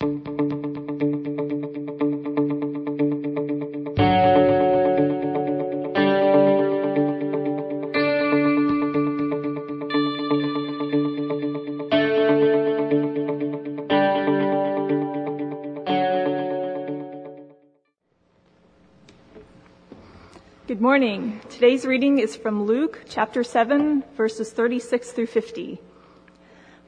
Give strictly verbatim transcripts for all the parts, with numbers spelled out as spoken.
Good morning. Today's reading is from Luke chapter seven, verses thirty-six through fifty.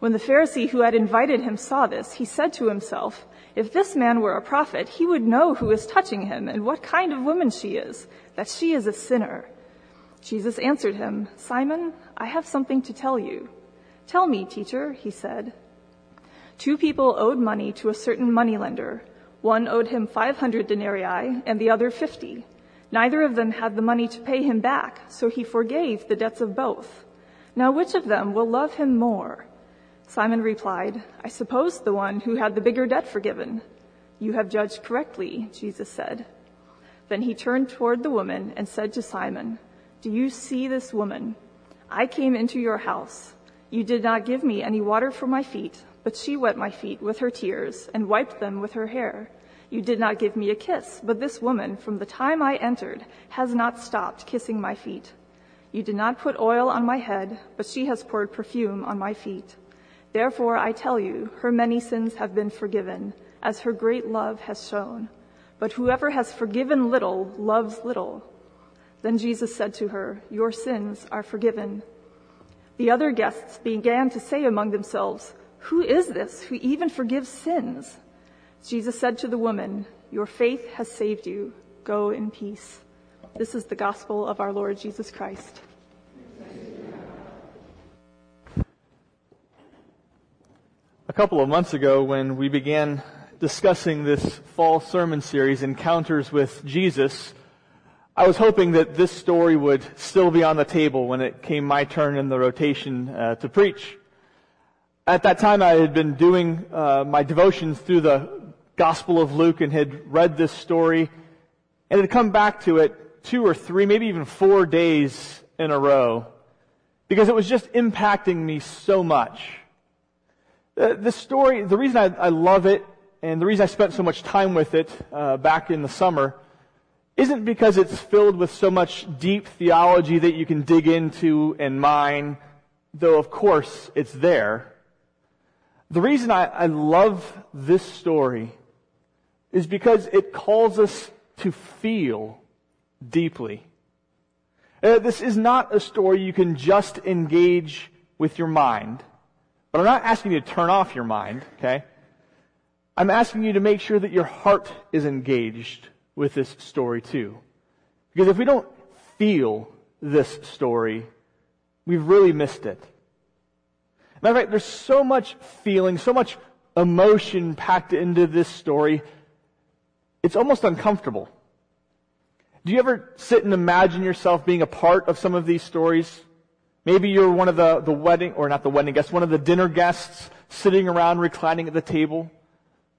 When the Pharisee who had invited him saw this, he said to himself, "If this man were a prophet, he would know who is touching him and what kind of woman she is, that she is a sinner." Jesus answered him, "Simon, I have something to tell you." "Tell me, teacher," he said. "Two people owed money to a certain moneylender. One owed him five hundred denarii and the other fifty. Neither of them had the money to pay him back, so he forgave the debts of both. Now which of them will love him more?" Simon replied, "I suppose the one who had the bigger debt forgiven." "You have judged correctly," Jesus said. Then he turned toward the woman and said to Simon, "Do you see this woman? I came into your house. You did not give me any water for my feet, but she wet my feet with her tears and wiped them with her hair. You did not give me a kiss, but this woman, from the time I entered, has not stopped kissing my feet. You did not put oil on my head, but she has poured perfume on my feet. Therefore, I tell you, her many sins have been forgiven, as her great love has shown. But whoever has forgiven little loves little." Then Jesus said to her, "Your sins are forgiven." The other guests began to say among themselves, "Who is this who even forgives sins?" Jesus said to the woman, "Your faith has saved you. Go in peace." This is the gospel of our Lord Jesus Christ. A couple of months ago, when we began discussing this fall sermon series, Encounters with Jesus, I was hoping that this story would still be on the table when it came my turn in the rotation uh, to preach. At that time, I had been doing uh, my devotions through the Gospel of Luke and had read this story and had come back to it two or three, maybe even four days in a row, because it was just impacting me so much. The, the story, the reason I, I love it and the reason I spent so much time with it uh, back in the summer isn't because it's filled with so much deep theology that you can dig into and mine, though of course it's there. The reason I, I love this story is because it calls us to feel deeply. Uh, this is not a story you can just engage with your mind. But I'm not asking you to turn off your mind, okay? I'm asking you to make sure that your heart is engaged with this story too. Because if we don't feel this story, we've really missed it. Matter of fact, there's so much feeling, so much emotion packed into this story, it's almost uncomfortable. Do you ever sit and imagine yourself being a part of some of these stories? Maybe you're one of the, the wedding, or not the wedding guests, one of the dinner guests sitting around reclining at the table,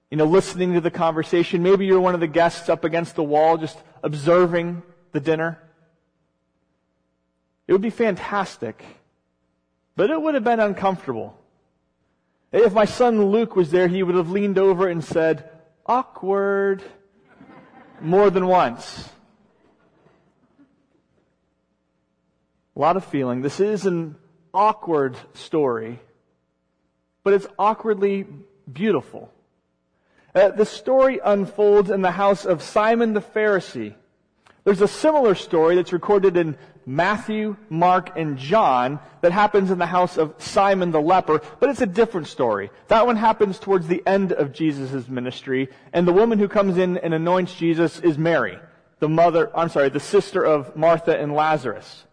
you know, listening to the conversation. Maybe you're one of the guests up against the wall just observing the dinner. It would be fantastic, but it would have been uncomfortable. If my son Luke was there, he would have leaned over and said, "Awkward," more than once. A lot of feeling. This is an awkward story, but it's awkwardly beautiful. Uh, the story unfolds in the house of Simon the Pharisee. There's a similar story that's recorded in Matthew, Mark, and John that happens in the house of Simon the leper, but it's a different story. That one happens towards the end of Jesus' ministry, and the woman who comes in and anoints Jesus is Mary, the mother, I'm sorry, the sister of Martha and Lazarus.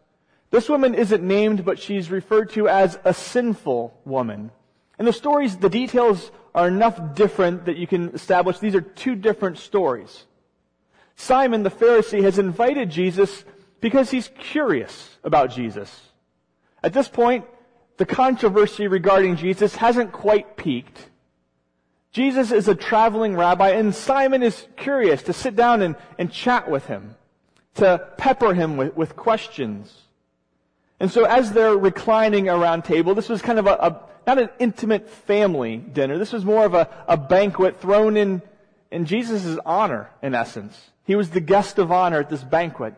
This woman isn't named, but she's referred to as a sinful woman. And the stories, the details are enough different that you can establish these are two different stories. Simon the Pharisee has invited Jesus because he's curious about Jesus. At this point, the controversy regarding Jesus hasn't quite peaked. Jesus is a traveling rabbi, and Simon is curious to sit down and, and chat with him, to pepper him with, with questions. And so as they're reclining around table, this was kind of a, a not an intimate family dinner. This was more of a, a banquet thrown in, in Jesus' honor, in essence. He was the guest of honor at this banquet.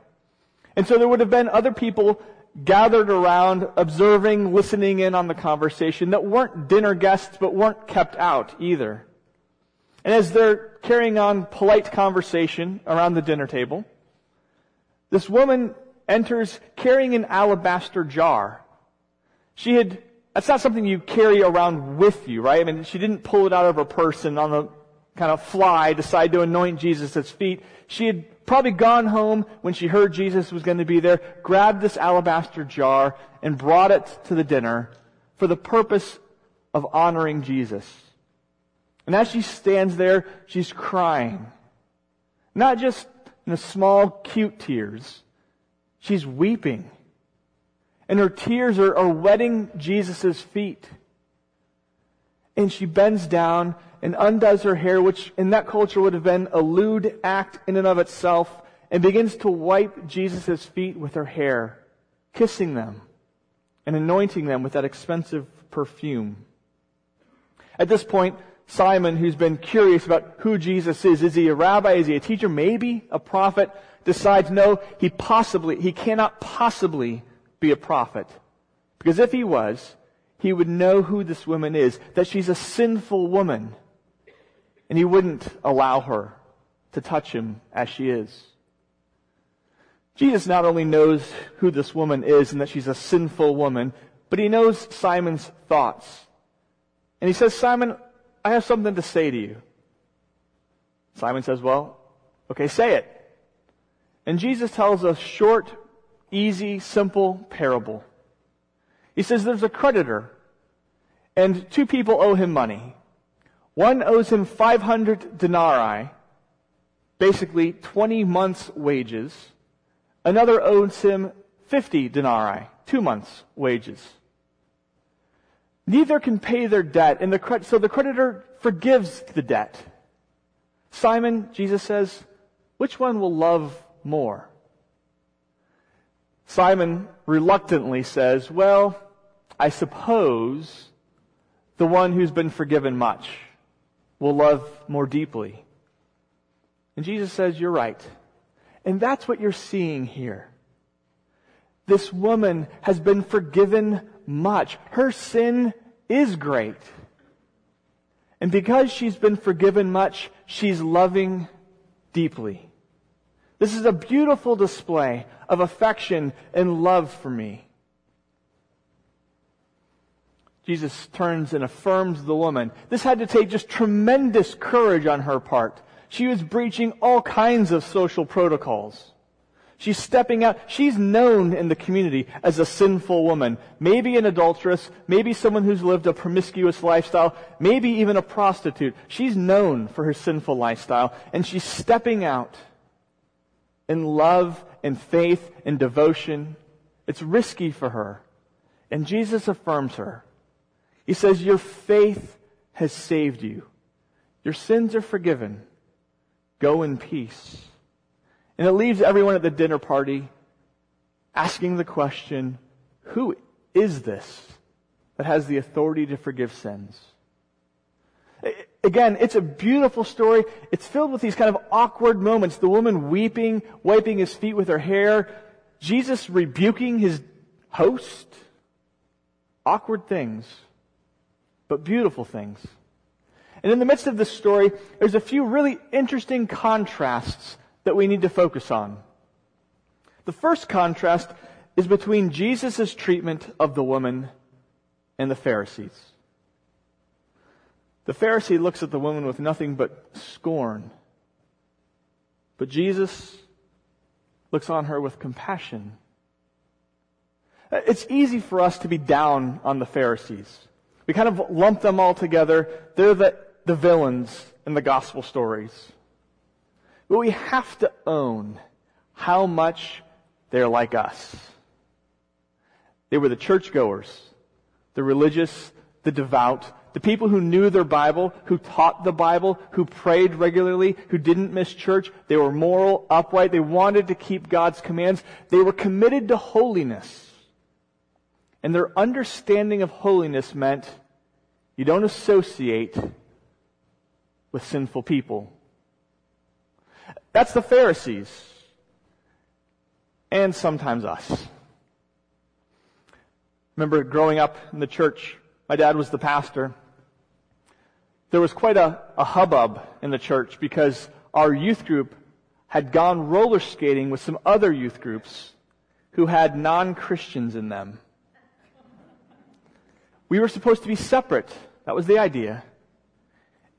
And so there would have been other people gathered around, observing, listening in on the conversation that weren't dinner guests but weren't kept out either. And as they're carrying on polite conversation around the dinner table, this woman enters carrying an alabaster jar. She had, that's not something you carry around with you, right? I mean, she didn't pull it out of her purse and on the kind of fly decide to anoint Jesus' feet. She had probably gone home when she heard Jesus was going to be there, grabbed this alabaster jar, and brought it to the dinner for the purpose of honoring Jesus. And as she stands there, she's crying. Not just in the small, cute tears. She's weeping. And her tears are, are wetting Jesus' feet. And she bends down and undoes her hair, which in that culture would have been a lewd act in and of itself, and begins to wipe Jesus' feet with her hair, kissing them and anointing them with that expensive perfume. At this point, Simon, who's been curious about who Jesus is, is he a rabbi, is he a teacher, maybe a prophet, decides no, he possibly, he cannot possibly be a prophet. Because if he was, he would know who this woman is, that she's a sinful woman. And he wouldn't allow her to touch him as she is. Jesus not only knows who this woman is and that she's a sinful woman, but he knows Simon's thoughts. And he says, Simon, I have something to say to you. Simon says, well, okay, say it. And Jesus tells a short, easy, simple parable. He says there's a creditor, and two people owe him money. One owes him five hundred denarii, basically twenty months' wages. Another owes him fifty denarii, two months' wages. Neither can pay their debt, and the cred- so the creditor forgives the debt. Simon, Jesus says, which one will love more? Simon reluctantly says, well, I suppose the one who's been forgiven much will love more deeply. And Jesus says, you're right. And that's what you're seeing here. This woman has been forgiven much. Her sin is great. And because she's been forgiven much, she's loving deeply. This is a beautiful display of affection and love for me. Jesus turns and affirms the woman. This had to take just tremendous courage on her part. She was breaching all kinds of social protocols. She's stepping out. She's known in the community as a sinful woman, maybe an adulteress, maybe someone who's lived a promiscuous lifestyle, maybe even a prostitute. She's known for her sinful lifestyle, and she's stepping out in love and faith and devotion. It's risky for her. And Jesus affirms her. He says, your faith has saved you. Your sins are forgiven. Go in peace. And it leaves everyone at the dinner party asking the question, who is this that has the authority to forgive sins? Again, it's a beautiful story. It's filled with these kind of awkward moments. The woman weeping, wiping his feet with her hair. Jesus rebuking his host. Awkward things, but beautiful things. And in the midst of this story, there's a few really interesting contrasts that we need to focus on. The first contrast is between Jesus' treatment of the woman and the Pharisees. The Pharisee looks at the woman with nothing but scorn. But Jesus looks on her with compassion. It's easy for us to be down on the Pharisees. We kind of lump them all together. They're the, the villains in the gospel stories. But we have to own how much they're like us. They were the churchgoers, the religious, the devout, the people who knew their Bible, who taught the Bible, who prayed regularly, who didn't miss church. They were moral, upright. They wanted to keep God's commands. They were committed to holiness. And their understanding of holiness meant you don't associate with sinful people. That's the Pharisees. And sometimes us. Remember growing up in the church, my dad was the pastor. There was quite a, a hubbub in the church because our youth group had gone roller skating with some other youth groups who had non-Christians in them. We were supposed to be separate. That was the idea.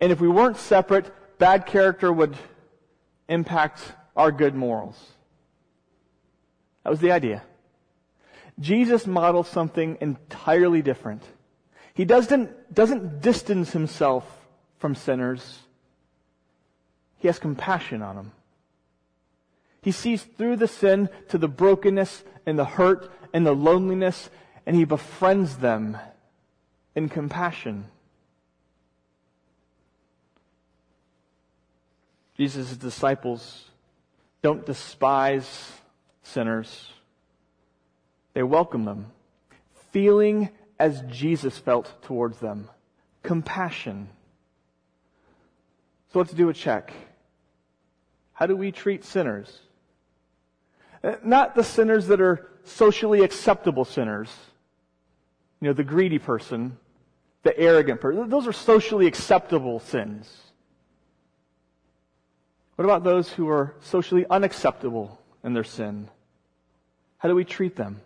And if we weren't separate, bad character would impact our good morals. That was the idea. Jesus models something entirely different. He doesn't, doesn't distance himself from sinners. He has compassion on them. He sees through the sin to the brokenness and the hurt and the loneliness, and he befriends them in compassion. Jesus' disciples don't despise sinners. They welcome them, feeling as Jesus felt towards them, compassion. So let's do a check. How do we treat sinners? Not the sinners that are socially acceptable sinners. You know, the greedy person, the arrogant person. Those are socially acceptable sins. What about those who are socially unacceptable in their sin? How do we treat them?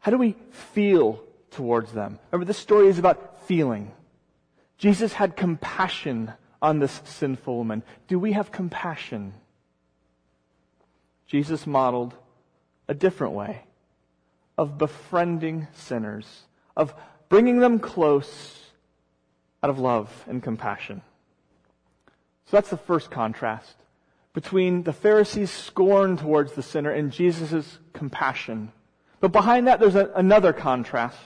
How do we feel towards them? Remember, this story is about feeling. Jesus had compassion on this sinful woman. Do we have compassion? Jesus modeled a different way of befriending sinners, of bringing them close out of love and compassion. So that's the first contrast between the Pharisees' scorn towards the sinner and Jesus' compassion. But behind that, there's a, another contrast.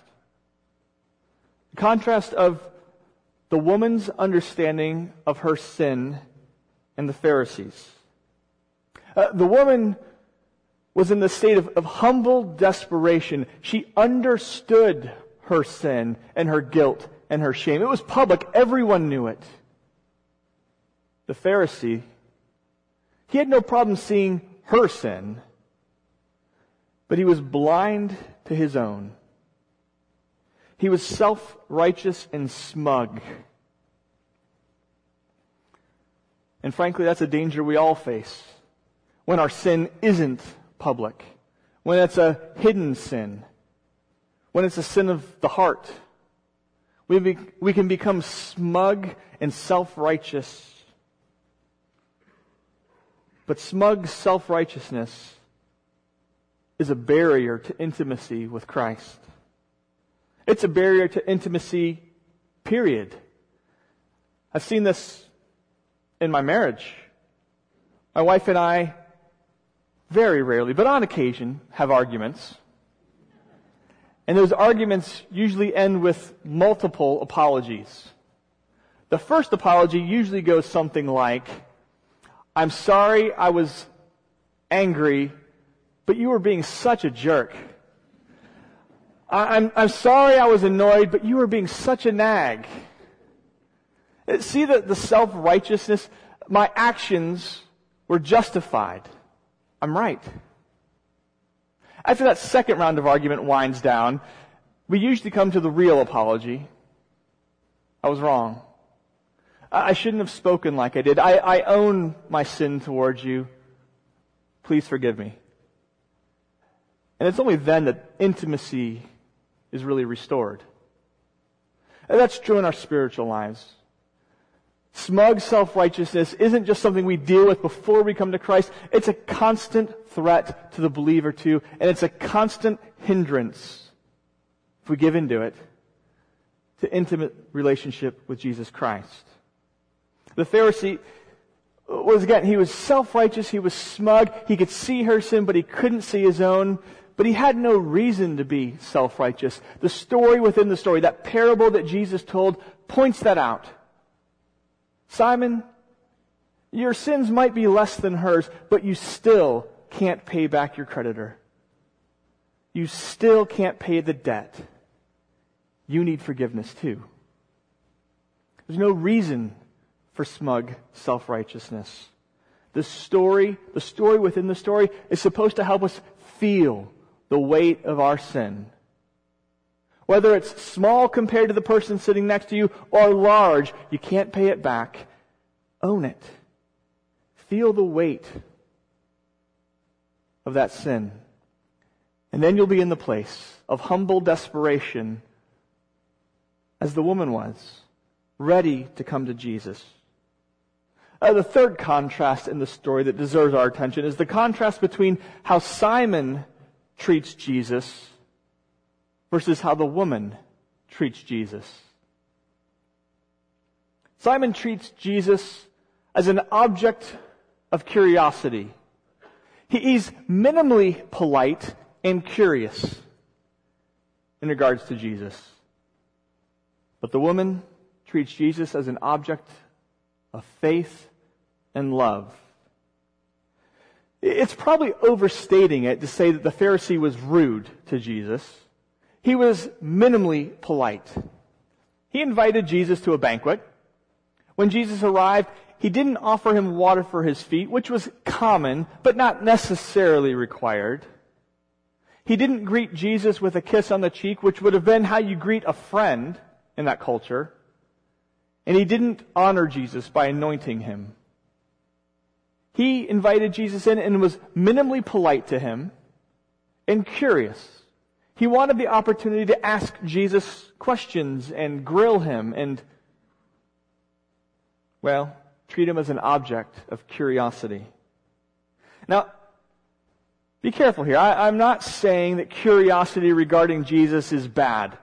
The contrast of the woman's understanding of her sin and the Pharisees. Uh, the woman was in the state of, of humble desperation. She understood her sin and her guilt and her shame. It was public. Everyone knew it. The Pharisee, he had no problem seeing her sin, but he was blind to his own. He was self-righteous and smug. And frankly, that's a danger we all face when our sin isn't public, when it's a hidden sin, when it's a sin of the heart. We be, we can become smug and self-righteous. But smug self-righteousness is a barrier to intimacy with Christ. It's a barrier to intimacy, period. I've seen this in my marriage. My wife and I very rarely, but on occasion, have arguments. And those arguments usually end with multiple apologies. The first apology usually goes something like, I'm sorry I was angry, but you were being such a jerk. I'm, I'm sorry I was annoyed, but you were being such a nag. See the, the self-righteousness? My actions were justified. I'm right. After that second round of argument winds down, we usually come to the real apology. I was wrong. I shouldn't have spoken like I did. I, I own my sin towards you. Please forgive me. And it's only then that intimacy is really restored. And that's true in our spiritual lives. Smug self-righteousness isn't just something we deal with before we come to Christ. It's a constant threat to the believer too, and it's a constant hindrance, if we give in to it, to intimate relationship with Jesus Christ. The Pharisee was, again, he was self-righteous, he was smug, he could see her sin, but he couldn't see his own. But he had no reason to be self-righteous. The story within the story, that parable that Jesus told, points that out. Simon, your sins might be less than hers, but you still can't pay back your creditor. You still can't pay the debt. You need forgiveness too. There's no reason for smug self-righteousness. The story, the story within the story, is supposed to help us feel the weight of our sin. Whether it's small compared to the person sitting next to you or large, you can't pay it back. Own it. Feel the weight of that sin. And then you'll be in the place of humble desperation, as the woman was, ready to come to Jesus. Uh, the third contrast in the story that deserves our attention is the contrast between how Simon treats Jesus versus how the woman treats Jesus. Simon treats Jesus as an object of curiosity. He's minimally polite and curious in regards to Jesus. But the woman treats Jesus as an object of faith and love. It's probably overstating it to say that the Pharisee was rude to Jesus. He was minimally polite. He invited Jesus to a banquet. When Jesus arrived, he didn't offer him water for his feet, which was common, but not necessarily required. He didn't greet Jesus with a kiss on the cheek, which would have been how you greet a friend in that culture. And he didn't honor Jesus by anointing him. He invited Jesus in and was minimally polite to him and curious. He wanted the opportunity to ask Jesus questions and grill him and, well, treat him as an object of curiosity. Now, be careful here. I, I'm not saying that curiosity regarding Jesus is bad.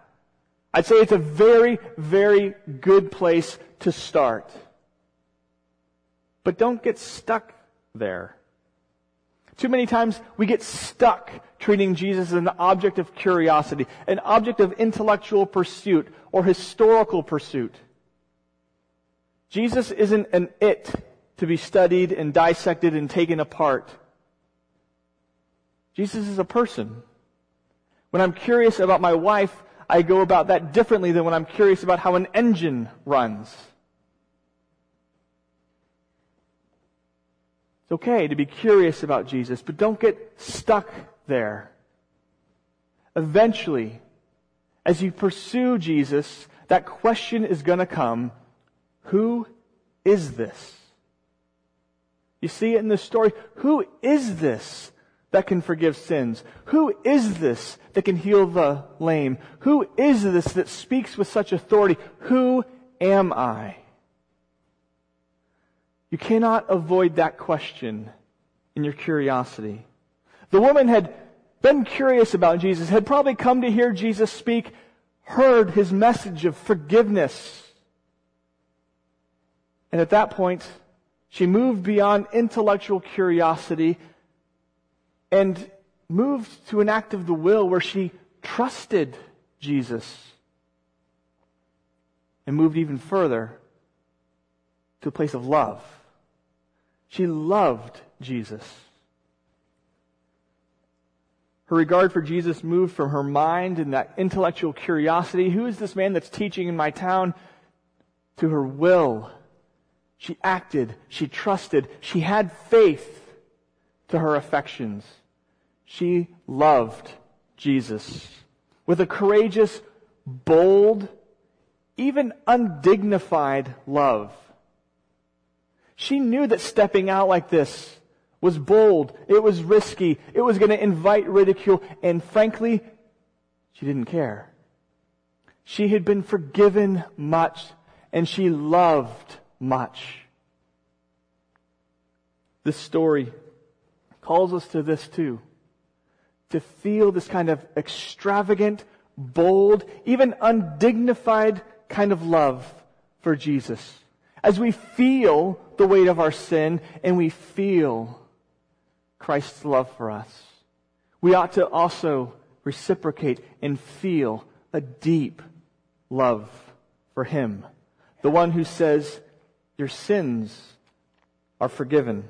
I'd say it's a very, very good place to start. But don't get stuck there. Too many times we get stuck treating Jesus as an object of curiosity, an object of intellectual pursuit or historical pursuit. Jesus isn't an it to be studied and dissected and taken apart. Jesus is a person. When I'm curious about my wife, I go about that differently than when I'm curious about how an engine runs. It's okay to be curious about Jesus, but don't get stuck there. Eventually, as you pursue Jesus, that question is going to come, who is this? You see it in this story. Who is this that can forgive sins? Who is this that can heal the lame? Who is this that speaks with such authority? Who am I? You cannot avoid that question in your curiosity. The woman had been curious about Jesus, had probably come to hear Jesus speak, heard his message of forgiveness. And at that point, she moved beyond intellectual curiosity and moved to an act of the will where she trusted Jesus and moved even further to a place of love. She loved Jesus. Her regard for Jesus moved from her mind and that intellectual curiosity, who is this man that's teaching in my town, to her will. She acted, she trusted, she had faith to her affections. She loved Jesus with a courageous, bold, even undignified love. She knew that stepping out like this was bold, it was risky, it was going to invite ridicule, and frankly, she didn't care. She had been forgiven much, and she loved much. This story calls us to this too, to feel this kind of extravagant, bold, even undignified kind of love for Jesus. as we feel the weight of our sin and we feel Christ's love for us, we ought to also reciprocate and feel a deep love for Him, the one who says, your sins are forgiven.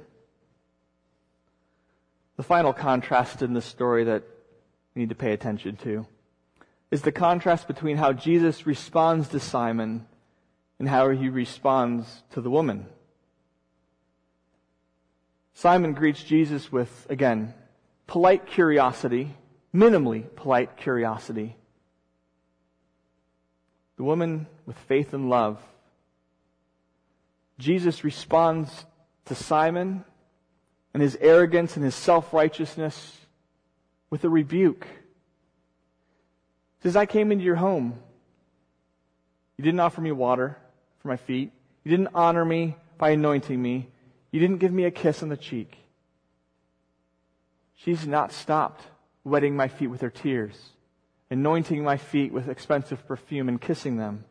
The final contrast in this story that we need to pay attention to is the contrast between how Jesus responds to Simon and how He responds to the woman. Simon greets Jesus with, again, polite curiosity, minimally polite curiosity. The woman with faith and love. Jesus responds to Simon and his arrogance and his self-righteousness with a rebuke. He says, I came into your home. You didn't offer me water for my feet. You didn't honor me by anointing me. You didn't give me a kiss on the cheek. She's not stopped wetting my feet with her tears, anointing my feet with expensive perfume and kissing them.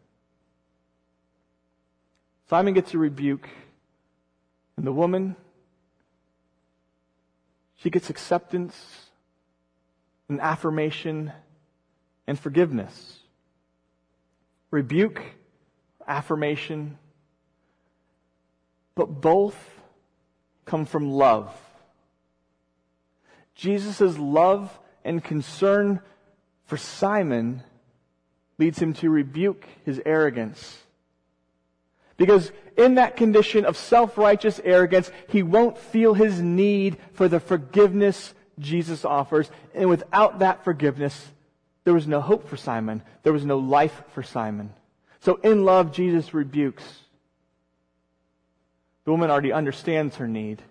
Simon gets a rebuke, and the woman, she gets acceptance and affirmation and forgiveness. Rebuke, affirmation, but both come from love. Jesus' love and concern for Simon leads him to rebuke his arrogance. Because in that condition of self-righteous arrogance, he won't feel his need for the forgiveness Jesus offers. And without that forgiveness, there was no hope for Simon. There was no life for Simon. So in love, Jesus rebukes. The woman already understands her need.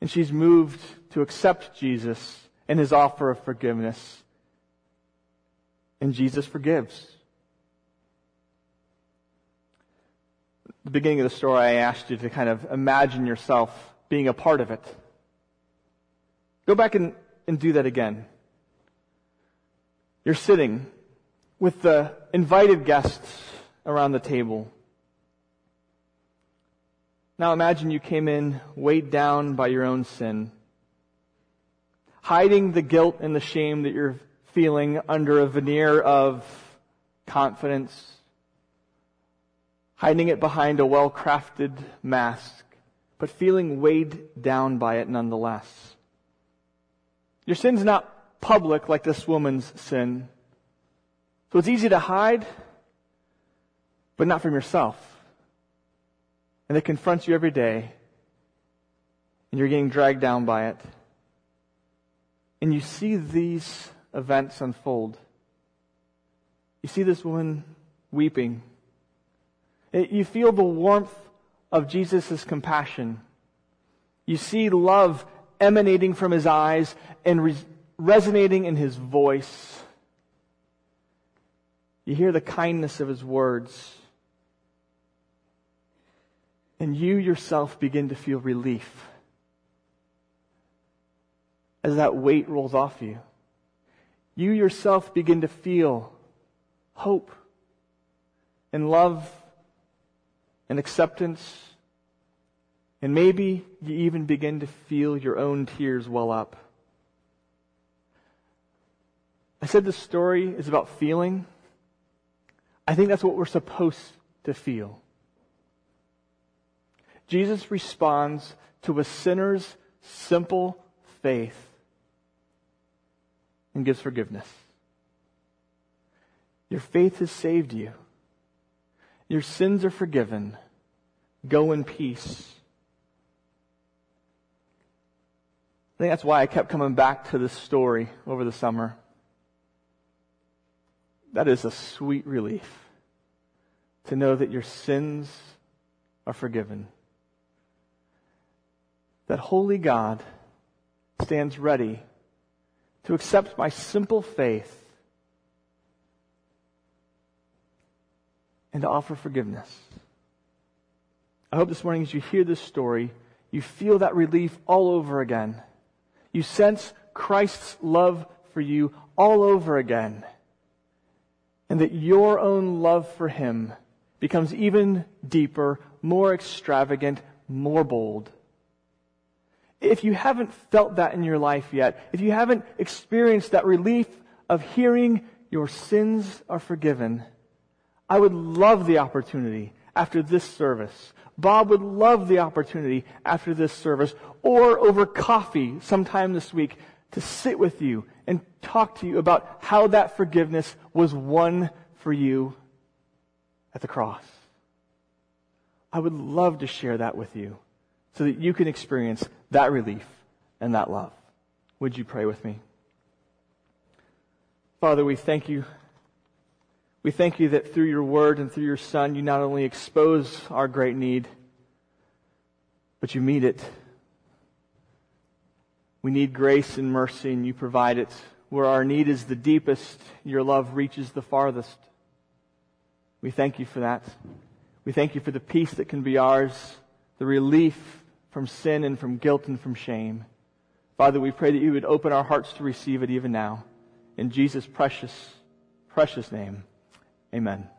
And she's moved to accept Jesus and His offer of forgiveness. And Jesus forgives. At the beginning of the story, I asked you to kind of imagine yourself being a part of it. Go back and, and do that again. You're sitting with the invited guests around the table. Now imagine you came in weighed down by your own sin, hiding the guilt and the shame that you're feeling under a veneer of confidence, hiding it behind a well-crafted mask, but feeling weighed down by it nonetheless. Your sin's not public like this woman's sin, so it's easy to hide, but not from yourself. And it confronts you every day. And you're getting dragged down by it. And you see these events unfold. You see this woman weeping. You feel the warmth of Jesus' compassion. You see love emanating from His eyes and res- resonating in His voice. You hear the kindness of His words. And you yourself begin to feel relief as that weight rolls off you. You yourself begin to feel hope and love and acceptance. And maybe you even begin to feel your own tears well up. I said this story is about feeling. I think that's what we're supposed to feel. Jesus responds to a sinner's simple faith and gives forgiveness. Your faith has saved you. Your sins are forgiven. Go in peace. I think that's why I kept coming back to this story over the summer. That is a sweet relief to know that your sins are forgiven. That holy God stands ready to accept my simple faith and to offer forgiveness. I hope this morning as you hear this story, you feel that relief all over again. You sense Christ's love for you all over again. And that your own love for Him becomes even deeper, more extravagant, more bold. If you haven't felt that in your life yet, if you haven't experienced that relief of hearing your sins are forgiven, I would love the opportunity after this service. Bob would love the opportunity after this service or over coffee sometime this week to sit with you and talk to you about how that forgiveness was won for you at the cross. I would love to share that with you so that you can experience that relief and that love. Would you pray with me? Father, we thank you. We thank you that through your word and through your Son, you not only expose our great need, but you meet it. We need grace and mercy, and you provide it. Where our need is the deepest, your love reaches the farthest. We thank you for that. We thank you for the peace that can be ours, the relief from sin and from guilt and from shame. Father, we pray that you would open our hearts to receive it even now. In Jesus' precious, precious name, amen.